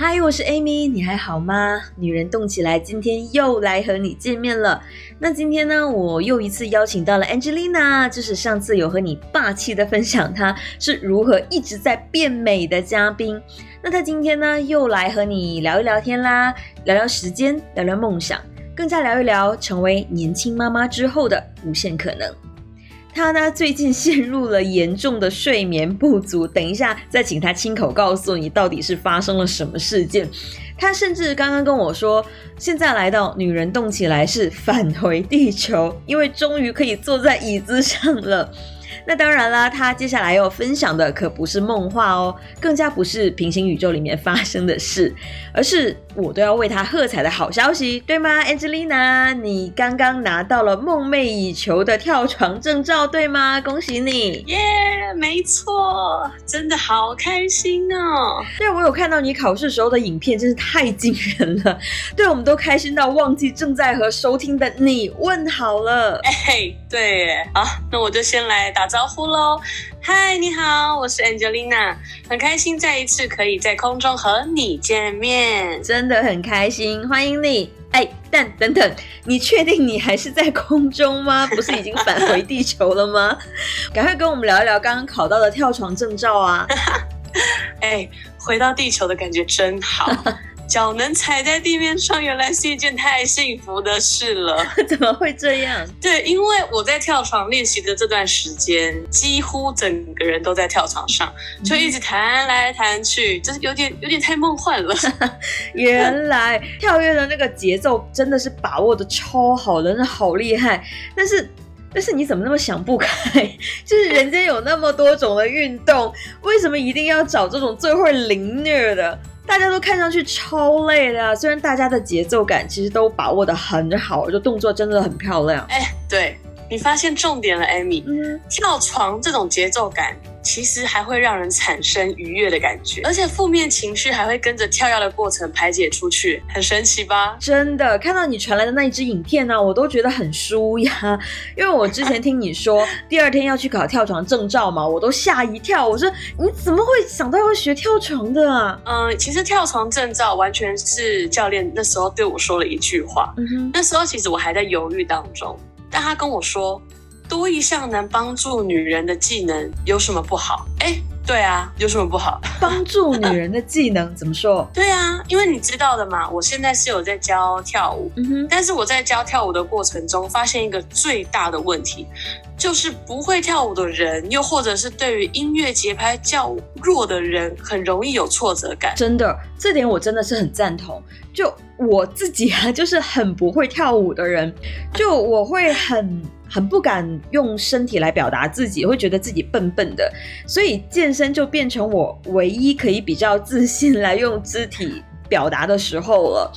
嗨，我是 Amy， 你还好吗？女人动起来，今天又来和你见面了。那今天呢，我又一次邀请到了 Angelina， 就是上次有和你霸气的分享她是如何一直在变美的嘉宾。那她今天呢，又来和你聊一聊天啦，聊聊时间，聊聊梦想，更加聊一聊成为年轻妈妈之后的无限可能。他呢最近陷入了严重的睡眠不足，等一下再请他亲口告诉你到底是发生了什么事件。他甚至刚刚跟我说，现在来到女人动起来是返回地球，因为终于可以坐在椅子上了。那当然啦，他接下来要分享的可不是梦话哦，更加不是平行宇宙里面发生的事，而是我都要为他喝彩的好消息，对吗 Angelina？ 你刚刚拿到了梦寐以求的跳床证照，对吗？恭喜你！耶、yeah, ，没错，真的好开心哦！对，我有看到你考试时候的影片，真是太惊人了。对，我们都开心到忘记正在和收听的你问好了。哎，对耶，好，那我就先来打招呼咯。嗨，你好，我是 Angelina， 很开心再一次可以在空中和你见面，真的很开心，欢迎你。哎，但等等，你确定你还是在空中吗？不是已经返回地球了吗？赶快跟我们聊一聊刚刚考到的跳床证照啊。哎，回到地球的感觉真好。脚能踩在地面上，原来是一件太幸福的事了。怎么会这样？对，因为我在跳床练习的这段时间，几乎整个人都在跳床上，就一直弹来弹去，就是有点太梦幻了。原来跳跃的那个节奏真的是把握的超好的，那好厉害。但是你怎么那么想不开？就是人间有那么多种的运动，为什么一定要找这种最会凌虐的？大家都看上去超累的，虽然大家的节奏感其实都把握得很好，就动作真的很漂亮。哎，对，你发现重点了 Amy、跳床这种节奏感其实还会让人产生愉悦的感觉，而且负面情绪还会跟着跳跃的过程排解出去，很神奇吧？真的，看到你传来的那一支影片呢、我都觉得很舒压，因为我之前听你说第二天要去考跳床证照嘛，我都吓一跳，我说你怎么会想到要学跳床的啊？其实跳床证照完全是教练那时候对我说了一句话、那时候其实我还在犹豫当中，但他跟我说多一项能帮助女人的技能有什么不好？哎，对啊，有什么不好？帮助女人的技能怎么说？对啊，因为你知道的嘛，我现在是有在教跳舞、但是我在教跳舞的过程中发现一个最大的问题，就是不会跳舞的人，又或者是对于音乐节拍较弱的人，很容易有挫折感。真的，这点我真的是很赞同。就我自己啊，就是很不会跳舞的人，就我会很不敢用身体来表达自己，会觉得自己笨笨的，所以健身就变成我唯一可以比较自信来用肢体表达的时候了。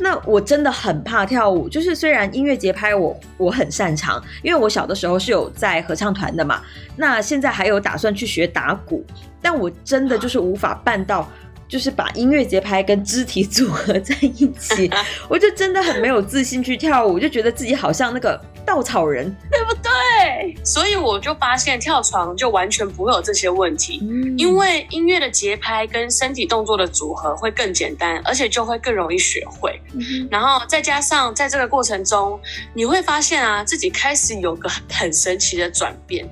那我真的很怕跳舞，就是虽然音乐节拍我很擅长，因为我小的时候是有在合唱团的嘛，那现在还有打算去学打鼓，但我真的就是无法办到就是把音乐节拍跟肢体组合在一起，我就真的很没有自信去跳舞，就觉得自己好像那个稻草人，对不对？所以我就发现跳床就完全不会有这些问题、因为音乐的节拍跟身体动作的组合会更简单，而且就会更容易学会、然后再加上在这个过程中你会发现啊，自己开始有个很神奇的转变，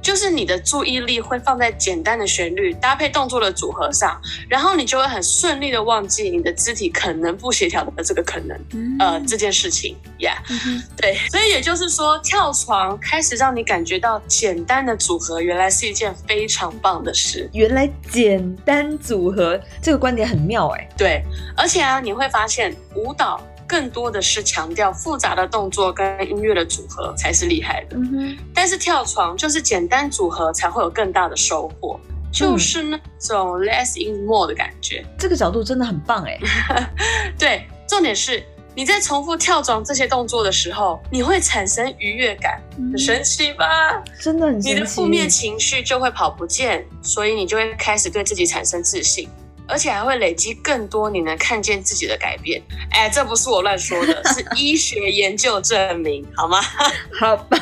就是你的注意力会放在简单的旋律搭配动作的组合上，然后你就会很顺利的忘记你的肢体可能不协调的这个可能、这件事情呀、对，所以也就是说跳床开始让你感觉到简单的组合原来是一件非常棒的事。原来简单组合这个观点很妙哎、对，而且啊你会发现舞蹈更多的是强调复杂的动作跟音乐的组合才是厉害的、但是跳床就是简单组合才会有更大的收获，就是那种 less is more 的感觉。这个角度真的很棒哎、对，重点是你在重复跳床这些动作的时候，你会产生愉悦感，很神奇吧？真的很神奇。你的负面情绪就会跑不见，所以你就会开始对自己产生自信，而且还会累积更多你能看见自己的改变。哎，这不是我乱说的，是医学研究证明，好吗？好吧。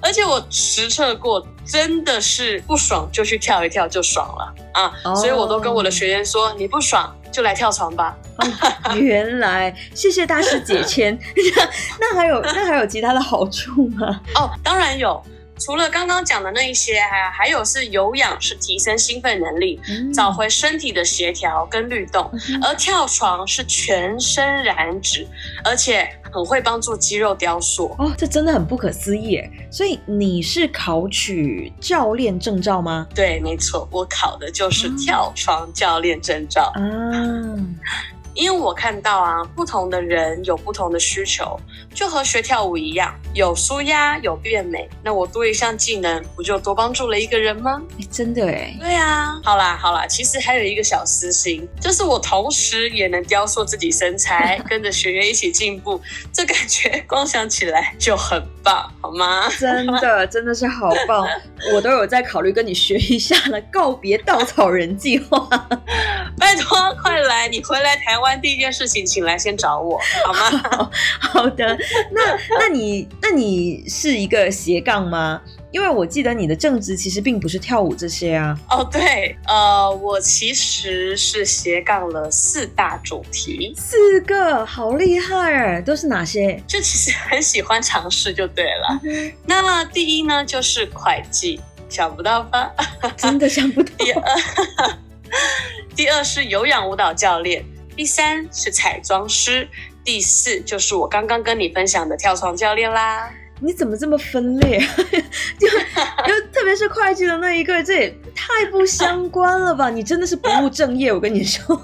而且而且我实测过，真的是不爽就去跳一跳就爽了啊！ Oh. 所以我都跟我的学员说，你不爽就来跳床吧。哦、原来，谢谢大师解签。那还有其他的好处吗？哦，当然有。除了刚刚讲的那一些，还有是有氧，是提升兴奋能力，找回身体的协调跟律动；而跳床是全身燃脂，而且很会帮助肌肉雕塑。哦，这真的很不可思议耶！所以你是考取教练证照吗？对，没错，我考的就是跳床教练证照啊。因为我看到啊，不同的人有不同的需求，就和学跳舞一样，有舒压，有变美。那我多一项技能，不就多帮助了一个人吗？真的哎。对啊，好啦，其实还有一个小私心，就是我同时也能雕塑自己身材，跟着学员一起进步，这感觉光想起来就很棒，好吗？真的是好棒，我都有在考虑跟你学一下了，告别稻草人计划。拜托，快来！你回来台湾。第一件事情，请来先找我，好吗？好的，那你是一个斜杠吗？因为我记得你的正职其实并不是跳舞这些啊。哦，对，我其实是斜杠了4大主题，4个，好厉害！都是哪些？就其实很喜欢尝试，就对了。那第一呢，就是会计，想不到吧？真的想不到。第二是有氧舞蹈教练。第3是彩妆师，第4就是我刚刚跟你分享的跳床教练啦。你怎么这么分裂？就特别是会计的那一个，这也太不相关了吧？你真的是不务正业，我跟你说。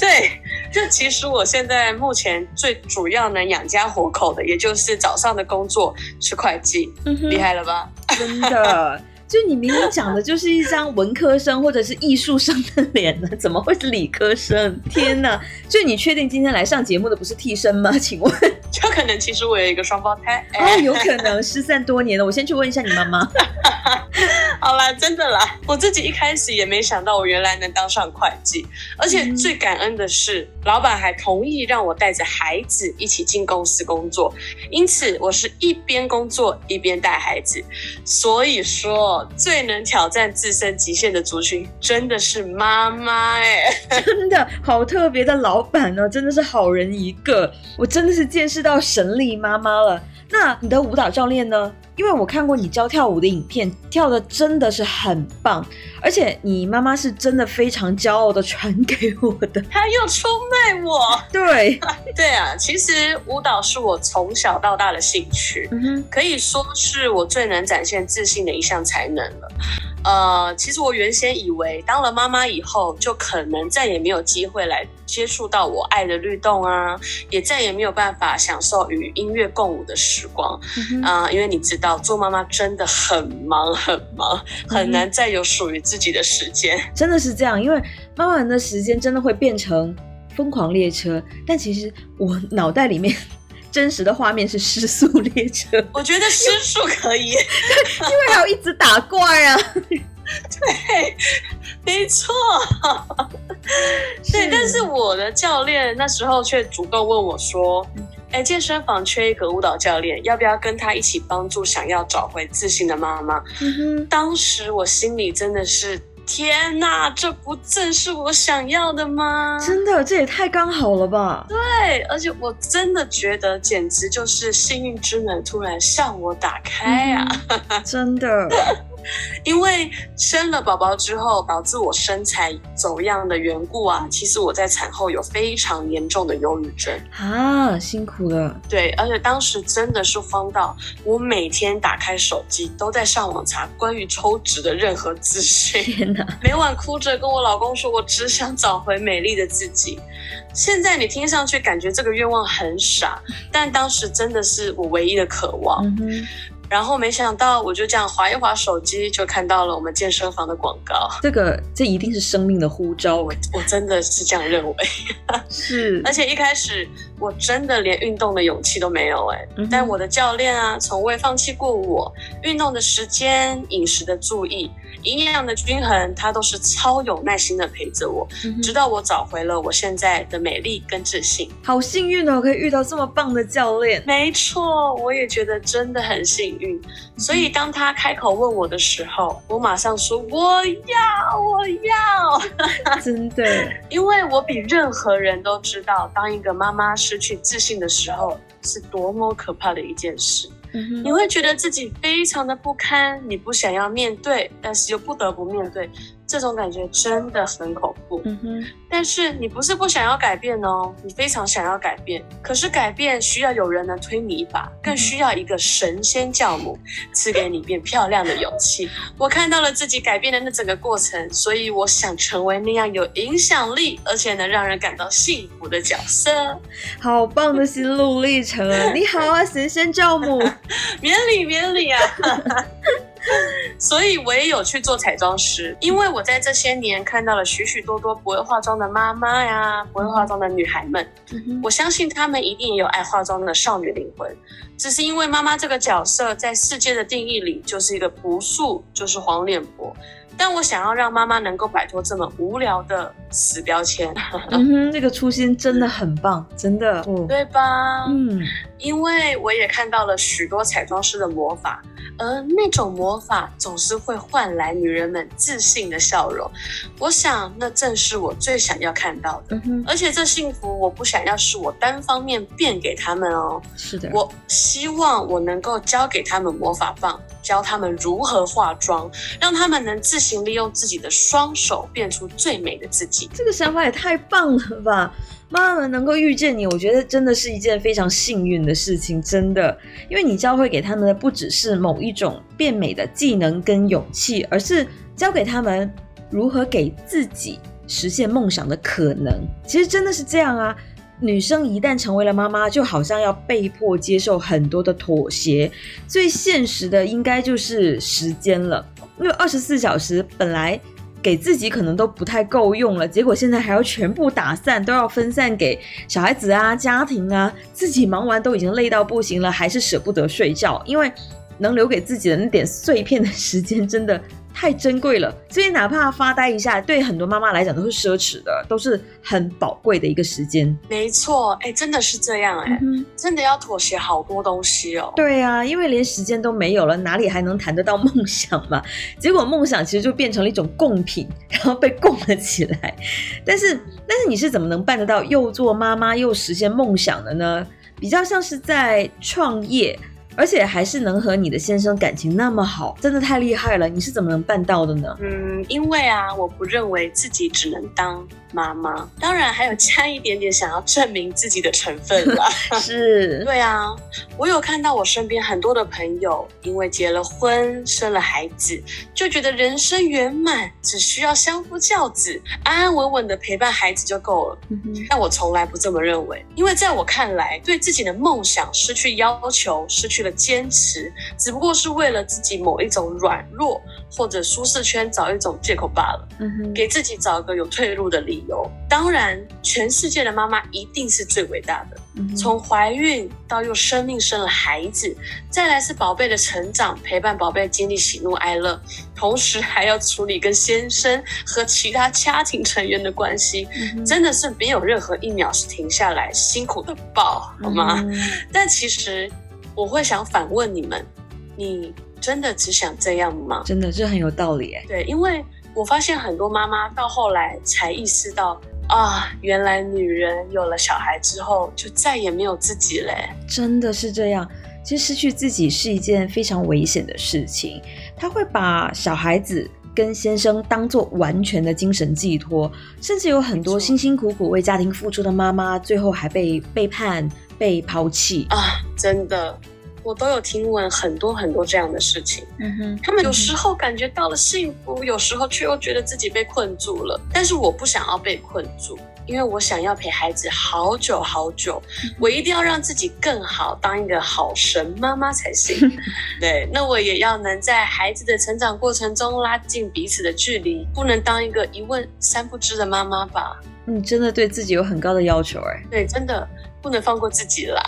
对，就其实我现在目前最主要能养家活口的，也就是早上的工作是会计，厉害了吧？真的。就你明明讲的就是一张文科生或者是艺术生的脸呢，怎么会是理科生？天哪！所以你确定今天来上节目的不是替身吗？请问，就可能其实我有一个双胞胎哦，有可能失散多年了。我先去问一下你妈妈。好啦，真的啦，我自己一开始也没想到我原来能当上会计，而且最感恩的是，老板还同意让我带着孩子一起进公司工作，因此我是一边工作一边带孩子。所以说，最能挑战自身极限的族群真的是妈妈真的好特别的老板哦，真的是好人一个，我真的是见识到神力妈妈了。那你的舞蹈教练呢？因为我看过你教跳舞的影片，跳的真的是很棒，而且你妈妈是真的非常骄傲的传给我的，她又出卖我。对对啊，其实舞蹈是我从小到大的兴趣，可以说是我最能展现自信的一项才能了。其实我原先以为当了妈妈以后，就可能再也没有机会来接触到我爱的律动啊，也再也没有办法享受与音乐共舞的时光。因为你知道做妈妈真的很忙很忙，很难再有属于自己的时间。真的是这样，因为妈妈的时间真的会变成疯狂列车，但其实我脑袋里面真实的画面是失速列车，我觉得失速可以，因为还有一直打怪啊。对，没错。对，但是我的教练那时候却主动问我说，健身房缺一个舞蹈教练，要不要跟他一起帮助想要找回自信的妈妈？当时我心里真的是，天哪，这不正是我想要的吗？真的，这也太刚好了吧？对，而且我真的觉得简直就是幸运之门突然向我打开啊。真的。因为生了宝宝之后，导致我身材走样的缘故啊，其实我在产后有非常严重的忧郁症啊，辛苦了。对，而且当时真的是慌到，我每天打开手机都在上网查关于抽脂的任何资讯。天哪！每晚哭着跟我老公说，我只想找回美丽的自己。现在你听上去感觉这个愿望很傻，但当时真的是我唯一的渴望。然后没想到，我就这样滑一滑手机，就看到了我们健身房的广告。这一定是生命的呼召，我真的是这样认为。是，而且一开始我真的连运动的勇气都没有但我的教练啊，从未放弃过我。运动的时间、饮食的注意，营养的均衡，他都是超有耐心的陪着我，直到我找回了我现在的美丽跟自信。好幸运哦，可以遇到这么棒的教练。没错，我也觉得真的很幸运。所以当他开口问我的时候，我马上说我要真的，因为我比任何人都知道，当一个妈妈失去自信的时候是多么可怕的一件事。你会觉得自己非常的不堪，你不想要面对，但是又不得不面对，这种感觉真的很恐怖。但是你不是不想要改变哦，你非常想要改变，可是改变需要有人能推你一把，更需要一个神仙教母赐给你变漂亮的勇气。我看到了自己改变的那整个过程，所以我想成为那样有影响力而且能让人感到幸福的角色。好棒的心路历程。你好啊，神仙教母。免礼啊。所以我也有去做彩妆师，因为我在这些年看到了许许多多不会化妆的妈妈呀，不会化妆的女孩们，我相信她们一定也有爱化妆的少女灵魂，只是因为妈妈这个角色在世界的定义里就是一个朴素，就是黄脸婆，但我想要让妈妈能够摆脱这么无聊的死标签。这个初心真的很棒，真的，对吧？因为我也看到了许多彩妆师的魔法，而那种魔法总是会换来女人们自信的笑容，我想那正是我最想要看到的。而且这幸福我不想要是我单方面变给他们哦，是的，我希望我能够教给他们魔法棒，教他们如何化妆，让他们能自行利用自己的双手变出最美的自己。这个想法也太棒了吧。妈妈能够遇见你，我觉得真的是一件非常幸运的事情，真的，因为你教会给他们的不只是某一种变美的技能跟勇气，而是教给他们如何给自己实现梦想的可能。其实真的是这样啊，女生一旦成为了妈妈，就好像要被迫接受很多的妥协，最现实的应该就是时间了，因为24小时本来给自己可能都不太够用了，结果现在还要全部打散，都要分散给小孩子啊、家庭啊，自己忙完都已经累到不行了，还是舍不得睡觉，因为能留给自己的那点碎片的时间真的太珍贵了，所以哪怕发呆一下，对很多妈妈来讲都是奢侈的，都是很宝贵的一个时间。没错，真的是这样，真的要妥协好多东西哦。对啊，因为连时间都没有了，哪里还能谈得到梦想嘛？结果梦想其实就变成了一种贡品，然后被供了起来。但是你是怎么能办得到又做妈妈又实现梦想的呢？比较像是在创业。而且还是能和你的先生感情那么好，真的太厉害了，你是怎么能办到的呢？因为啊，我不认为自己只能当妈妈，当然还有加一点点想要证明自己的成分啦。是，对啊，我有看到我身边很多的朋友，因为结了婚、生了孩子，就觉得人生圆满，只需要相夫教子，安安稳稳的陪伴孩子就够了。但我从来不这么认为，因为在我看来，对自己的梦想失去要求，失去的坚持，只不过是为了自己某一种软弱或者舒适圈找一种借口罢了，给自己找一个有退路的理由。当然全世界的妈妈一定是最伟大的，从怀孕到又生命生了孩子，再来是宝贝的成长，陪伴宝贝经历喜怒哀乐，同时还要处理跟先生和其他家庭成员的关系，真的是没有任何一秒是停下来，辛苦的爆好吗？但其实我会想反问你们，你真的只想这样吗？真的，这很有道理。对，因为我发现很多妈妈到后来才意识到啊，原来女人有了小孩之后就再也没有自己了。真的是这样，其实失去自己是一件非常危险的事情，她会把小孩子跟先生当作完全的精神寄托，甚至有很多辛辛苦苦为家庭付出的妈妈，最后还被背叛、被抛弃啊！真的，我都有听闻很多很多这样的事情。他们有时候感觉到了幸福，有时候却又觉得自己被困住了。但是我不想要被困住，因为我想要陪孩子好久好久，我一定要让自己更好，当一个好神妈妈才行。对，那我也要能在孩子的成长过程中拉近彼此的距离，不能当一个一问三不知的妈妈吧。你真的对自己有很高的要求。对，真的不能放过自己啦。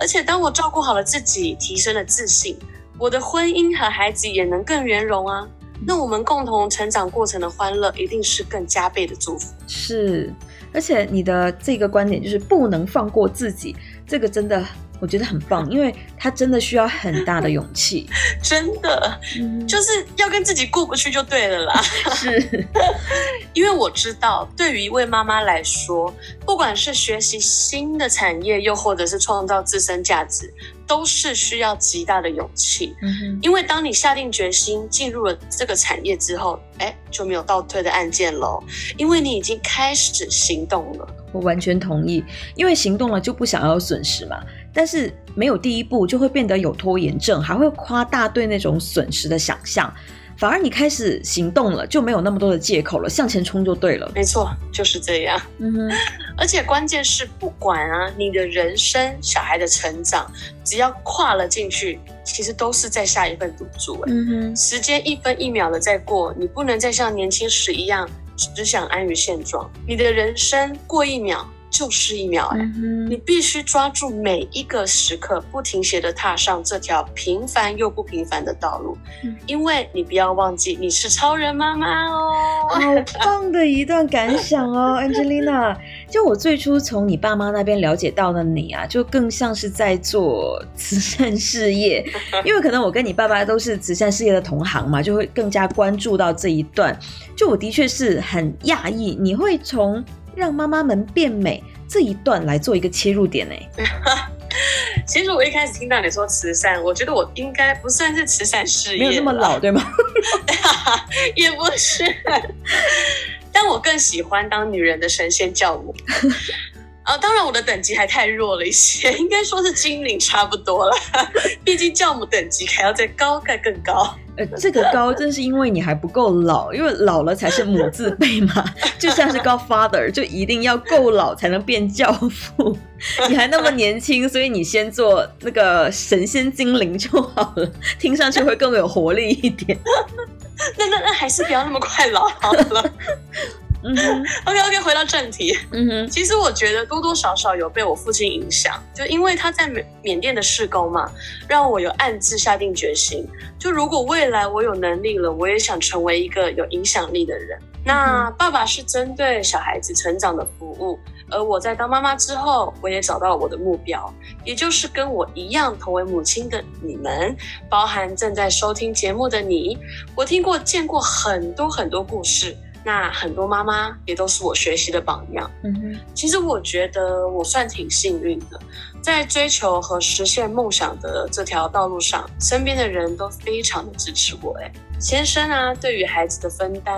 而且当我照顾好了自己，提升了自信，我的婚姻和孩子也能更圆融啊。那我们共同成长过程的欢乐一定是更加倍的祝福。是，而且你的这个观点就是不能放过自己，这个真的我觉得很棒，因为他真的需要很大的勇气。真的，就是要跟自己过不去就对了啦。是，因为我知道对于一位妈妈来说，不管是学习新的产业又或者是创造自身价值，都是需要极大的勇气。因为当你下定决心进入了这个产业之后，就没有倒退的案件咯，因为你已经开始行动了。我完全同意，因为行动了就不想要损失嘛，但是没有第一步就会变得有拖延症，还会夸大对那种损失的想象，反而你开始行动了就没有那么多的借口了，向前冲就对了。没错，就是这样。而且关键是不管你的人生小孩的成长，只要跨了进去，其实都是在下一份赌注。时间一分一秒的在过，你不能再像年轻时一样只想安于现状，你的人生过一秒就是一秒。你必须抓住每一个时刻，不停歇的踏上这条平凡又不平凡的道路。因为你不要忘记你是超人妈妈哦。好棒的一段感想哦。Angelina， 就我最初从你爸妈那边了解到的你就更像是在做慈善事业，因为可能我跟你爸爸都是慈善事业的同行嘛，就会更加关注到这一段。就我的确是很讶异你会从让妈妈们变美这一段来做一个切入点。其实我一开始听到你说慈善，我觉得我应该不算是慈善事业，没有那么老对吗？也不是，但我更喜欢当女人的神仙教母。当然我的等级还太弱了一些，应该说是精灵差不多了，毕竟教母等级还要再高，更高。这个高真是因为你还不够老，因为老了才是母字辈嘛，就像是 Godfather 就一定要够老才能变教父。你还那么年轻，所以你先做那个神仙精灵就好了，听上去会更有活力一点。那还是不要那么快老好了。OK， 回到正题。其实我觉得多多少少有被我父亲影响，就因为他在缅甸的事工嘛，让我有暗自下定决心，就如果未来我有能力了，我也想成为一个有影响力的人。那爸爸是针对小孩子成长的服务，而我在当妈妈之后，我也找到我的目标，也就是跟我一样同为母亲的你们，包含正在收听节目的你。我听过见过很多很多故事，那很多妈妈也都是我学习的榜样。其实我觉得我算挺幸运的，在追求和实现梦想的这条道路上，身边的人都非常的支持我。先生对于孩子的分担，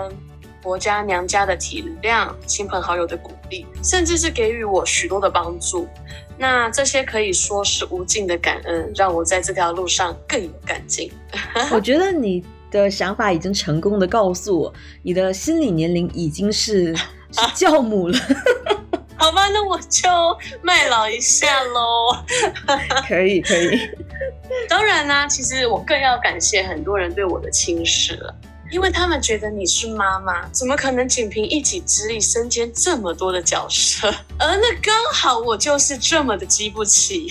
婆家娘家的体谅，亲朋好友的鼓励，甚至是给予我许多的帮助。那这些可以说是无尽的感恩，让我在这条路上更有干劲。我觉得你的想法已经成功的告诉我，你的心理年龄已经是教母了。好吧，那我就卖老一下咯。可以。当然其实我更要感谢很多人对我的轻视了，因为他们觉得你是妈妈，怎么可能仅凭一己之力身兼这么多的角色？而那刚好我就是这么的激不起。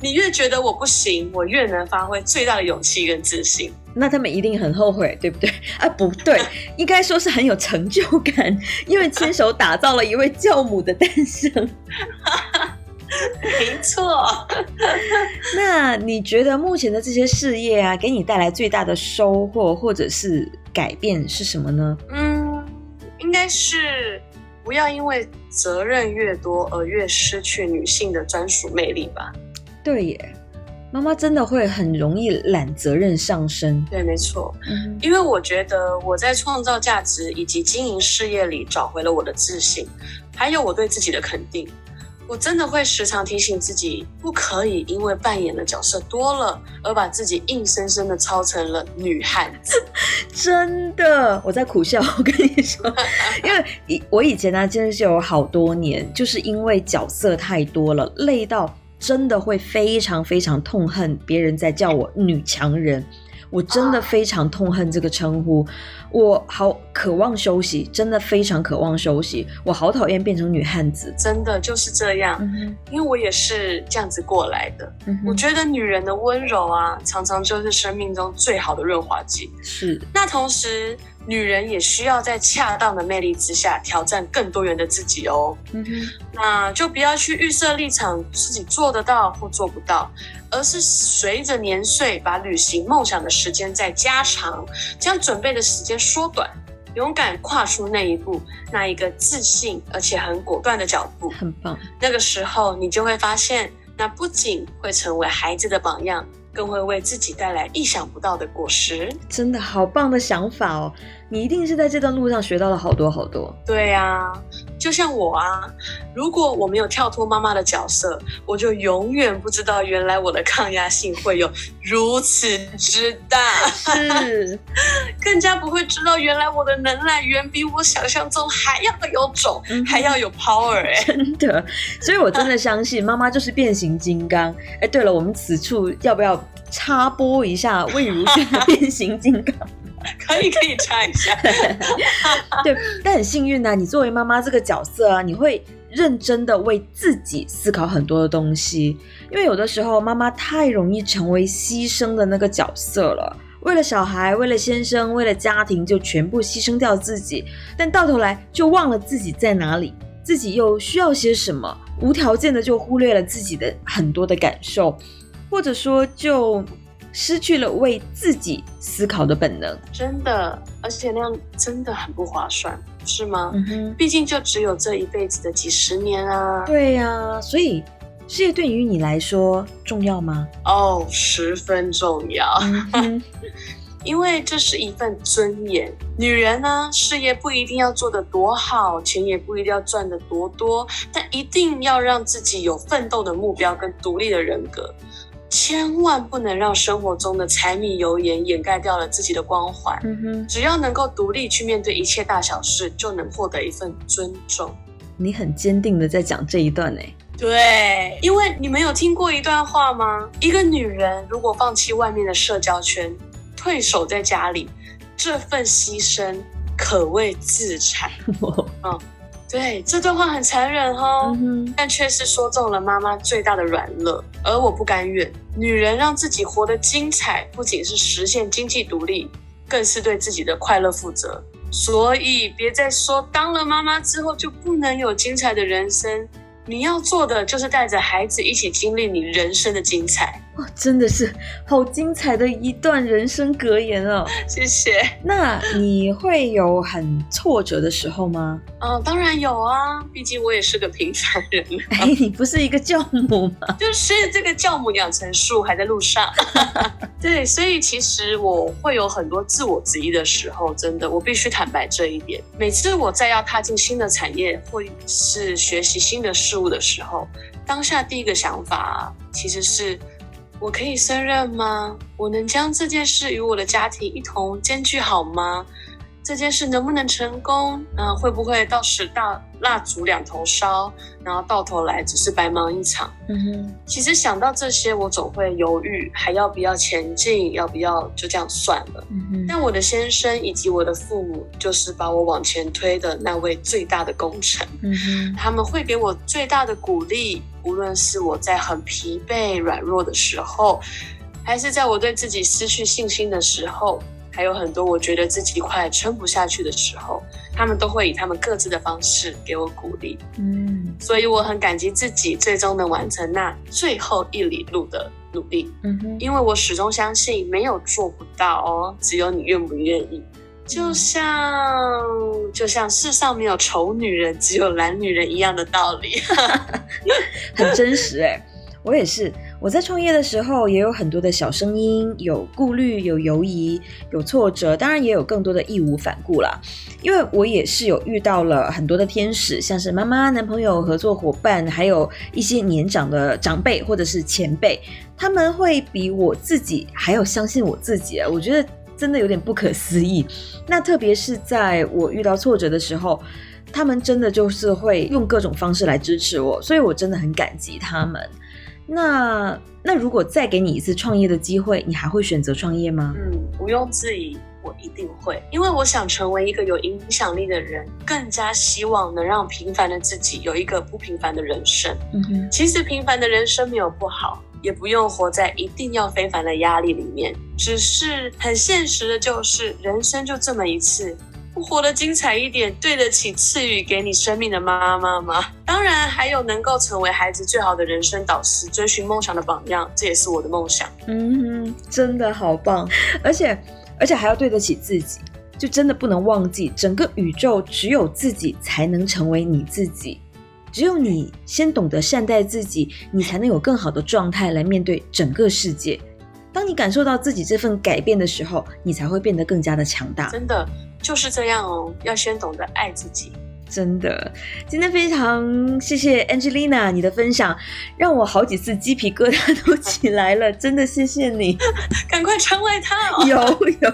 你越觉得我不行，我越能发挥最大的勇气跟自信。那他们一定很后悔，对不对？不对，应该说是很有成就感，因为亲手打造了一位教母的诞生。没错。那你觉得目前的这些事业给你带来最大的收获或者是改变是什么呢？应该是不要因为责任越多而越失去女性的专属魅力吧。对耶，妈妈真的会很容易揽责任上身。对，没错。因为我觉得我在创造价值以及经营事业里找回了我的自信，还有我对自己的肯定。我真的会时常提醒自己，不可以因为扮演的角色多了，而把自己硬生生的操成了女汉子。真的，我在苦笑，我跟你说。因为我以前真的是有好多年，就是因为角色太多了，累到真的会非常非常痛恨别人在叫我女强人。我真的非常痛恨这个称呼，我好渴望休息，真的非常渴望休息，我好讨厌变成女汉子，真的就是这样、因为我也是这样子过来的、我觉得女人的温柔啊，常常就是生命中最好的润滑剂，是。那同时女人也需要在恰当的魅力之下挑战更多元的自己哦、那就不要去预设立场自己做得到或做不到，而是随着年岁把旅行梦想的时间再加长，将准备的时间缩短，勇敢跨出那一步，那一个自信而且很果断的脚步，很棒。那个时候你就会发现，那不仅会成为孩子的榜样，更会为自己带来意想不到的果实。真的好棒的想法哦，你一定是在这段路上学到了好多好多。对啊，就像我啊，如果我没有跳脱妈妈的角色，我就永远不知道原来我的抗压性会有如此之大，是更加不会知道原来我的能耐远比我想象中还要有种、还要有 power、真的。所以我真的相信妈妈就是变形金刚。哎，对了，我们此处要不要插播一下魏如萱的变形金刚？可以插一下。对，但很幸运啊，你作为妈妈这个角色啊，你会认真的为自己思考很多的东西，因为有的时候妈妈太容易成为牺牲的那个角色了，为了小孩，为了先生，为了家庭，就全部牺牲掉自己，但到头来就忘了自己在哪里，自己又需要些什么，无条件的就忽略了自己的很多的感受，或者说就失去了为自己思考的本能，真的，而且那样真的很不划算，是吗？毕竟就只有这一辈子的几十年啊。对啊，所以事业对于你来说重要吗？哦，十分重要。因为这是一份尊严。女人呢，事业不一定要做得多好，钱也不一定要赚得多多，但一定要让自己有奋斗的目标跟独立的人格。千万不能让生活中的柴米油盐掩盖掉了自己的光环、只要能够独立去面对一切大小事，就能获得一份尊重。你很坚定的在讲这一段欸。对，因为你们有听过一段话吗？一个女人如果放弃外面的社交圈，退守在家里，这份牺牲可谓自产。对，这段话很残忍哦、但却是说中了妈妈最大的软肋。而我不甘愿，女人让自己活得精彩，不仅是实现经济独立，更是对自己的快乐负责。所以别再说当了妈妈之后就不能有精彩的人生，你要做的就是带着孩子一起经历你人生的精彩。哇，真的是好精彩的一段人生格言哦。谢谢。那你会有很挫折的时候吗？当然有啊，毕竟我也是个平凡人、你不是一个教母吗？就是这个教母养成术还在路上。对，所以其实我会有很多自我质疑的时候，真的，我必须坦白这一点。每次我再要踏进新的产业或是学习新的事物的时候，当下第一个想法其实是，我可以胜任吗？我能将这件事与我的家庭一同兼具好吗？这件事能不能成功？会不会到时蜡烛两头烧，然后到头来只是白忙一场？其实想到这些，我总会犹豫，还要不要前进？要不要就这样算了？但我的先生以及我的父母，就是把我往前推的那位最大的功臣。他们会给我最大的鼓励，无论是我在很疲惫、软弱的时候，还是在我对自己失去信心的时候，还有很多我觉得自己快撑不下去的时候，他们都会以他们各自的方式给我鼓励。所以我很感激自己最终能完成那最后一里路的努力。因为我始终相信没有做不到哦，只有你愿不愿意。就像世上没有丑女人，只有懒女人一样的道理。很真实欸。我也是，我在创业的时候也有很多的小声音，有顾虑，有犹疑，有挫折，当然也有更多的义无反顾啦。因为我也是有遇到了很多的天使，像是妈妈、男朋友、合作伙伴，还有一些年长的长辈或者是前辈，他们会比我自己还要相信我自己，我觉得真的有点不可思议。那特别是在我遇到挫折的时候，他们真的就是会用各种方式来支持我，所以我真的很感激他们。那如果再给你一次创业的机会，你还会选择创业吗？毋庸置疑，我一定会，因为我想成为一个有影响力的人，更加希望能让平凡的自己有一个不平凡的人生。其实平凡的人生没有不好，也不用活在一定要非凡的压力里面，只是很现实的就是人生就这么一次，不活得精彩一点，对得起赐予给你生命的妈妈吗？当然还有能够成为孩子最好的人生导师，追寻梦想的榜样，这也是我的梦想。真的好棒，而且还要对得起自己，就真的不能忘记整个宇宙只有自己才能成为你自己，只有你先懂得善待自己，你才能有更好的状态来面对整个世界。当你感受到自己这份改变的时候，你才会变得更加的强大。真的就是这样哦，要先懂得爱自己。真的，今天非常谢谢 Angelina 你的分享，让我好几次鸡皮疙瘩都起来了，真的谢谢你。赶快穿外套哦。有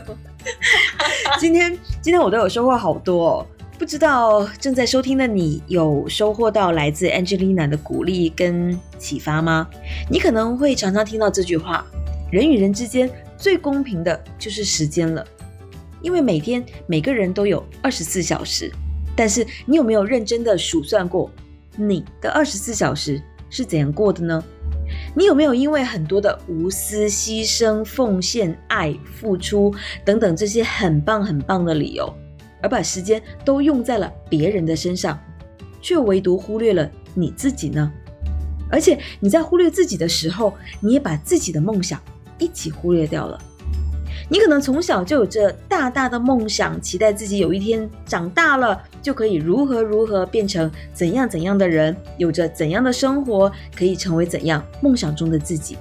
今天我都有收获好多哦，不知道正在收听的你有收获到来自 Angelina 的鼓励跟启发吗？你可能会常常听到这句话，人与人之间最公平的就是时间了，因为每天每个人都有24小时，但是你有没有认真的数算过你的24小时是怎样过的呢？你有没有因为很多的无私、牺牲、奉献、爱、付出等等这些很棒很棒的理由，而把时间都用在了别人的身上，却唯独忽略了你自己呢？而且你在忽略自己的时候，你也把自己的梦想一起忽略掉了。你可能从小就有着大大的梦想，期待自己有一天长大了就可以如何如何变成怎样怎样的人，有着怎样的生活，可以成为怎样梦想中的自己。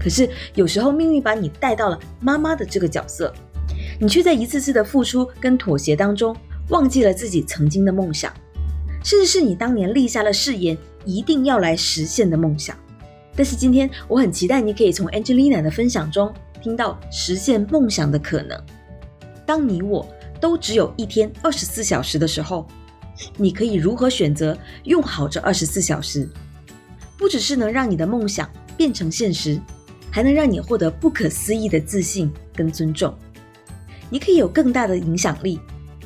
可是有时候命运把你带到了妈妈的这个角色，你却在一次次的付出跟妥协当中，忘记了自己曾经的梦想，甚至是你当年立下了誓言一定要来实现的梦想。但是今天我很期待你可以从 Angelina 的分享中听到实现梦想的可能。当你我都只有一天24小时的时候，你可以如何选择用好这24小时？不只是能让你的梦想变成现实，还能让你获得不可思议的自信跟尊重。你可以有更大的影响力，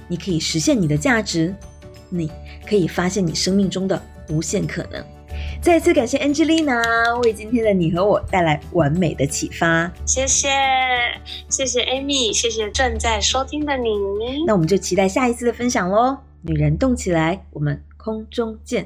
你可以实现你的价值，你可以发现你生命中的无限可能。再次感谢 Angelina 为今天的你和我带来完美的启发，谢谢 Amy， 谢谢正在收听的你。那我们就期待下一次的分享咯，女人动起来，我们空中见。